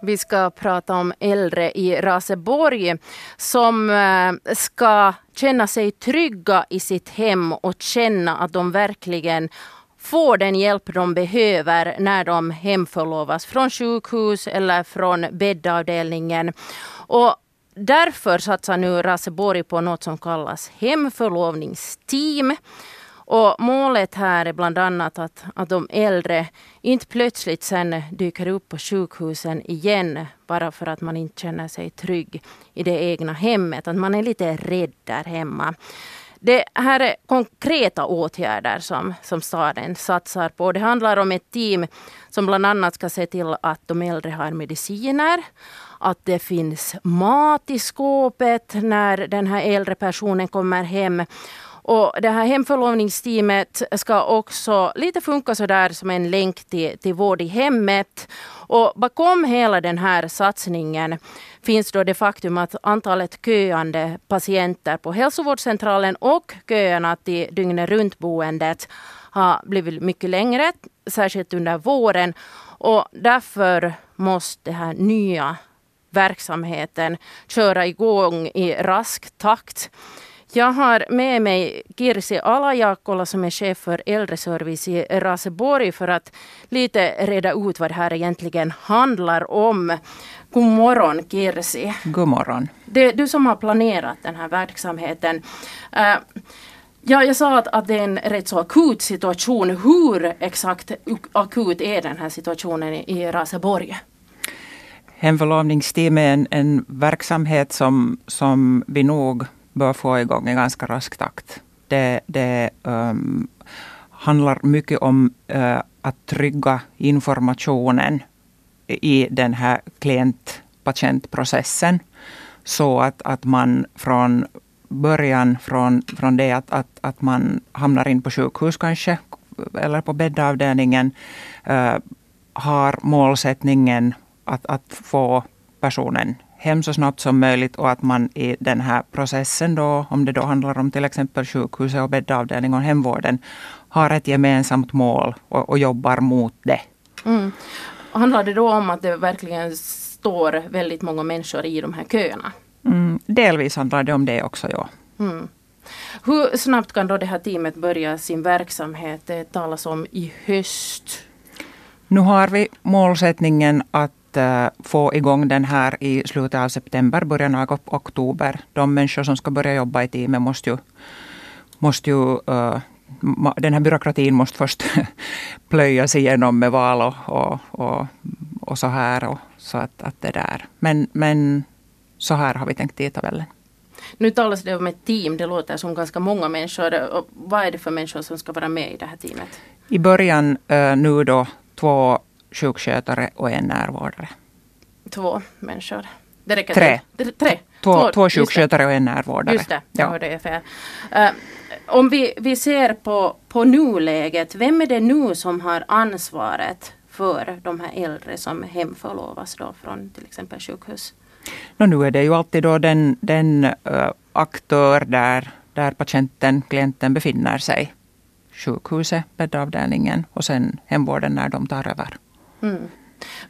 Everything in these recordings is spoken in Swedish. Vi ska prata om äldre i Raseborg som ska känna sig trygga i sitt hem och känna att de verkligen får den hjälp de behöver när de hemförlovas från sjukhus eller från bäddavdelningen. Och därför satsar nu Raseborg på något som kallas hemförlovningsteam. Och målet här är bland annat att de äldre inte plötsligt sen dyker upp på sjukhusen igen bara för att man inte känner sig trygg i det egna hemmet. Att man är lite rädd där hemma. Det här är konkreta åtgärder som staden satsar på. Det handlar om ett team som bland annat ska se till att de äldre har mediciner, att det finns mat i skåpet när den här äldre personen kommer hem. Och det här hemförlovningsteamet ska också lite funka så där som en länk till vård i hemmet. Och bakom hela den här satsningen finns då det faktum att antalet köande patienter på hälsovårdscentralen och köerna till dygnet runtboendet har blivit mycket längre, särskilt under våren. Och därför måste det här nya verksamheten köra igång i rask takt. Jag har med mig Kirsi Ala-Jaakkola som är chef för äldreservice i Raseborg för att lite reda ut vad det här egentligen handlar om. God morgon Kirsi. God morgon. Det är du som har planerat den här verksamheten. Ja, jag sa att det är en rätt så akut situation. Hur exakt akut är den här situationen i Raseborg? Hemförlovningsteam är en verksamhet som vi nog bör få igång i ganska rask takt. Det handlar mycket om att trygga informationen i den här klient-patientprocessen. Så att man från början, från det att man hamnar in på sjukhus kanske, eller på bäddavdelningen, har målsättningen att få personen hem så snabbt som möjligt och att man i den här processen då, om det då handlar om till exempel sjukhuset och bäddavdelning och hemvården, har ett gemensamt mål och jobbar mot det. Mm. Handlar det då om att det verkligen står väldigt många människor i de här köerna? Mm, delvis handlar det om det också, ja. Mm. Hur snabbt kan då det här teamet börja sin verksamhet? Det talas om i höst. Nu har vi målsättningen att få igång den här i slutet av september, början av oktober. De människor som ska börja jobba i teamet måste ju den här byråkratin måste först plöjas igenom med val och så här. Och, så att det där. Men så här har vi tänkt tidtabellen. Nu talas det om ett team, det låter som ganska många människor. Och vad är det för människor som ska vara med i det här teamet? I början nu då 2 sjukskötare och en närvårdare. 2 människor. Det räcker 3. 2 sjukskötare och en närvårdare. Just det, jag hörde det fel. Om vi ser på nuläget, vem är det nu som har ansvaret för de här äldre som hemförlovas då från till exempel sjukhus? Nu är det ju alltid då den aktör där klienten befinner sig. Sjukhuset, bäddavdelningen och sen hemvården när de tar över. Mm.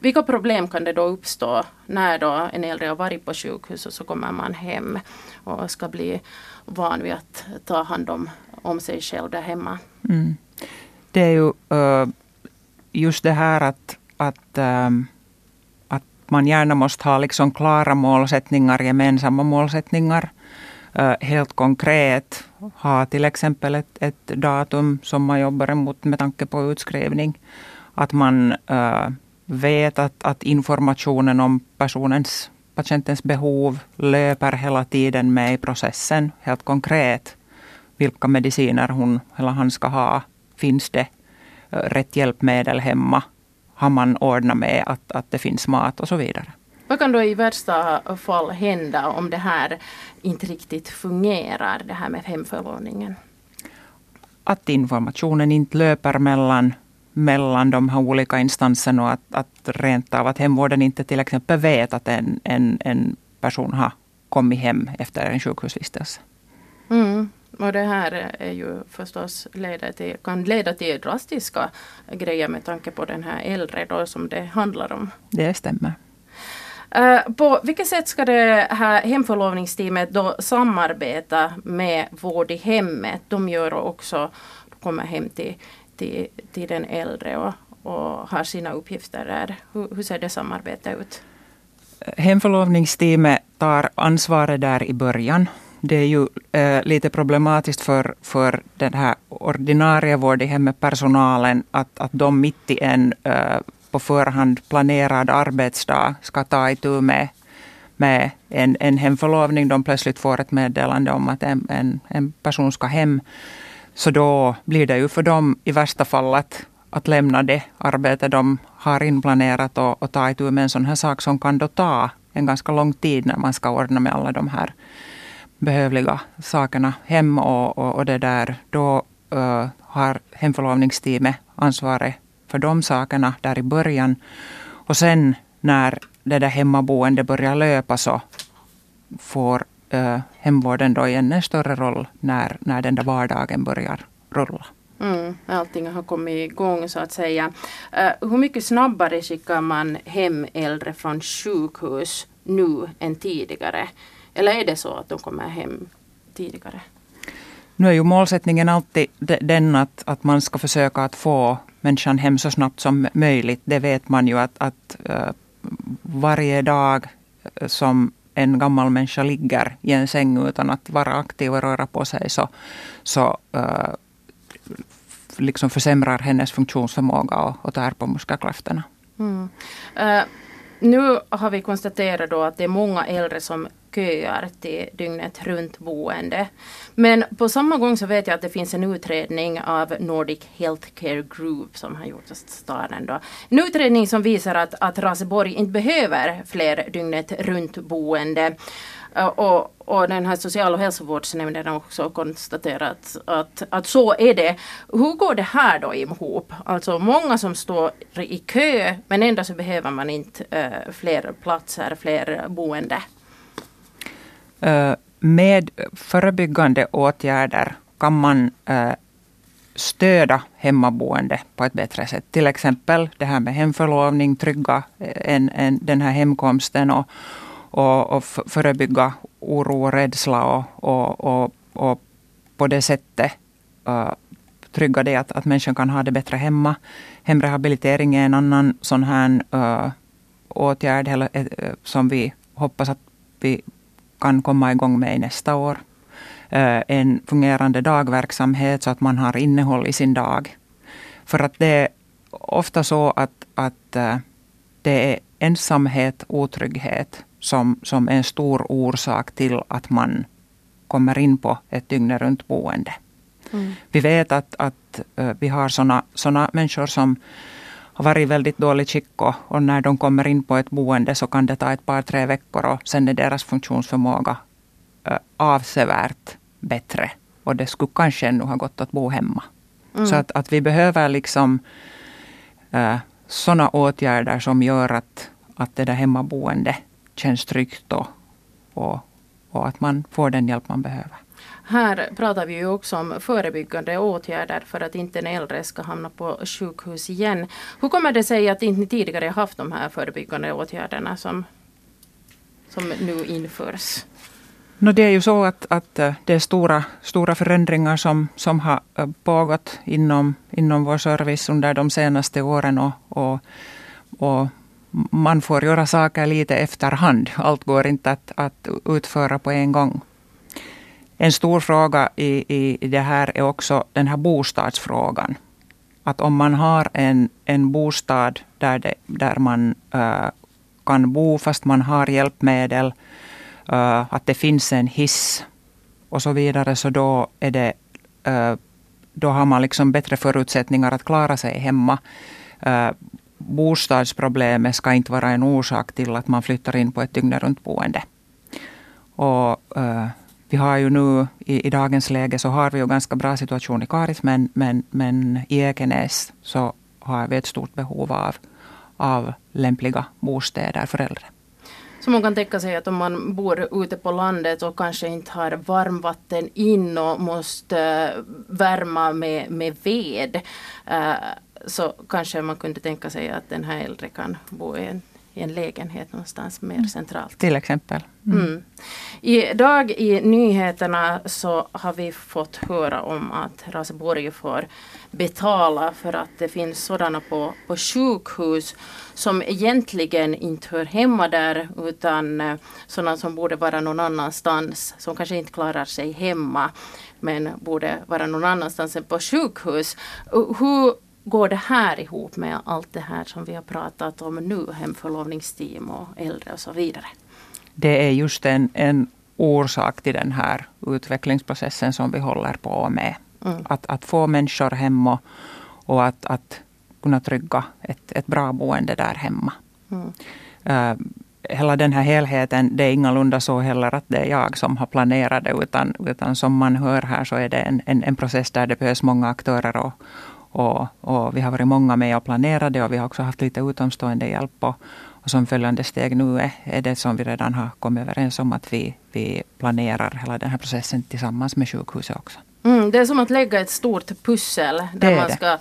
Vilka problem kan det då uppstå när då en äldre har varit på sjukhus och så kommer man hem och ska bli van vid att ta hand om sig själv där hemma? Mm. Det är ju just det här att man gärna måste ha liksom klara målsättningar, gemensamma målsättningar. Helt konkret ha till exempel ett datum som man jobbar emot med tanke på utskrivning. Att man vet att informationen om patientens behov löper hela tiden med i processen. Helt konkret vilka mediciner hon eller han ska ha. Finns det rätt hjälpmedel hemma? Har man ordnat med att det finns mat och så vidare. Vad kan då i värsta fall hända om det här inte riktigt fungerar, det här med hemförlovningen? Att informationen inte löper mellan de här olika instanserna och att rent av att hemvården inte till exempel vet att en person har kommit hem efter en sjukhusvistelse. Mm. Och det här är ju förstås kan leda till drastiska grejer med tanke på den här äldre då som det handlar om. Det stämmer. På vilket sätt ska det här hemförlovningsteamet då samarbeta med vård i hemmet? De gör också, kommer hem till den äldre och har sina uppgifter där. Hur ser det samarbete ut? Hemförlovningsteamet tar ansvaret där i början. Det är ju lite problematiskt för den här ordinarie vård i hemmet personalen att de mitt i en på förhand planerad arbetsdag ska ta itu med en hemförlovning. De plötsligt får ett meddelande om att en person ska hem. Så då blir det ju för dem i värsta fall att lämna det arbete de har inplanerat och ta itu med en sån här sak som kan då ta en ganska lång tid när man ska ordna med alla de här behövliga sakerna hem och det där. Då har hemförlovningsteamet ansvaret för de sakerna där i början. Och sen när det där hemmaboende börjar löpa så får hemvården då igen en större roll när den där vardagen börjar rulla. Allting har kommit igång så att säga. Hur mycket snabbare skickar man hem äldre från sjukhus nu än tidigare? Eller är det så att de kommer hem tidigare? Nu är ju målsättningen alltid den att man ska försöka att få människan hem så snabbt som möjligt. Det vet man ju att varje dag som en gammal människa ligger i en säng utan att vara aktiv och röra på sig så liksom försämrar hennes funktionsförmåga och tär på muskelkräftorna. Nu har vi konstaterat då att det är många äldre som köar till dygnet runt boende. Men på samma gång så vet jag att det finns en utredning av Nordic Healthcare Group som har gjorts av staden då. En utredning som visar att Raseborg inte behöver fler dygnet runt boende. Och den här social- och hälsovårdsnämnden har också konstaterat att så är det. Hur går det här då ihop? Alltså många som står i kö, men ändå så behöver man inte fler platser, fler boende. Med förebyggande åtgärder kan man stöda hemmaboende på ett bättre sätt. Till exempel det här med hemförlovning, trygga den här hemkomsten och förebygga oro och rädsla och på det sättet trygga det att människan kan ha det bättre hemma. Hemrehabilitering är en annan sån här åtgärd som vi hoppas att vi kan komma igång med nästa år. En fungerande dagverksamhet så att man har innehåll i sin dag. För att det är ofta så att det är ensamhet, otrygghet som är en stor orsak till att man kommer in på ett dygnet boende. Vi vet att vi har såna människor som har varit väldigt dåligt skick och när de kommer in på ett boende så kan det ta ett par, 3 veckor och sen är deras funktionsförmåga avsevärt bättre. Och det skulle kanske ännu ha gått att bo hemma. Så att vi behöver liksom sådana åtgärder som gör att det där hemmaboende känns tryggt och att man får den hjälp man behöver. Här pratar vi ju också om förebyggande åtgärder för att inte en äldre ska hamna på sjukhus igen. Hur kommer det sig att inte tidigare haft de här förebyggande åtgärderna som nu införs? Det är ju så att det är stora förändringar som har pågått inom vår service under de senaste åren och man får göra saker lite efterhand. Allt går inte att utföra på en gång. En stor fråga i det här är också den här bostadsfrågan. Att om man har en bostad där man kan bo fast man har hjälpmedel, att det finns en hiss och så vidare, så då är det då har man liksom bättre förutsättningar att klara sig hemma. Bostadsproblemet ska inte vara en orsak till att man flyttar in på ett dygnetruntboende. Och vi har ju nu i dagens läge så har vi ju ganska bra situation i Karis, men i Ekenäs så har vi ett stort behov av lämpliga bostäder för äldre. Så man kan tänka sig att om man bor ute på landet och kanske inte har varmvatten in och måste värma med ved, så kanske man kunde tänka sig att den här äldre kan bo i en i en lägenhet någonstans mer centralt. Till exempel. Mm. Idag i nyheterna så har vi fått höra om att Raseborg får betala för att det finns sådana på sjukhus som egentligen inte hör hemma där, utan sådana som borde vara någon annanstans, som kanske inte klarar sig hemma men borde vara någon annanstans än på sjukhus. Hur går det här ihop med allt det här som vi har pratat om nu, hemförlovningsteam och äldre och så vidare? Det är just en orsak till den här utvecklingsprocessen som vi håller på med. Mm. Att få människor hemma och att kunna trygga ett bra boende där hemma. Mm. Hela den här helheten, det är ingalunda så heller att det är jag som har planerat det, utan som man hör här så är det en process där det behövs många aktörer och vi har varit många med och planerade, och vi har också haft lite utomstående hjälp. Och som följande steg nu är det som vi redan har kommit överens om, att vi planerar hela den här processen tillsammans med sjukhuset också. Mm, det är som att lägga ett stort pussel där man ska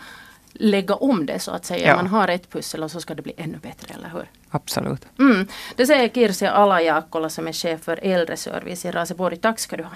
lägga om det så att säga. Ja. Man har ett pussel och så ska det bli ännu bättre, eller hur? Absolut. Mm. Det säger Kirsi Ala-Jaakkola som är chef för äldreservice i Raseborg. Tack ska du ha.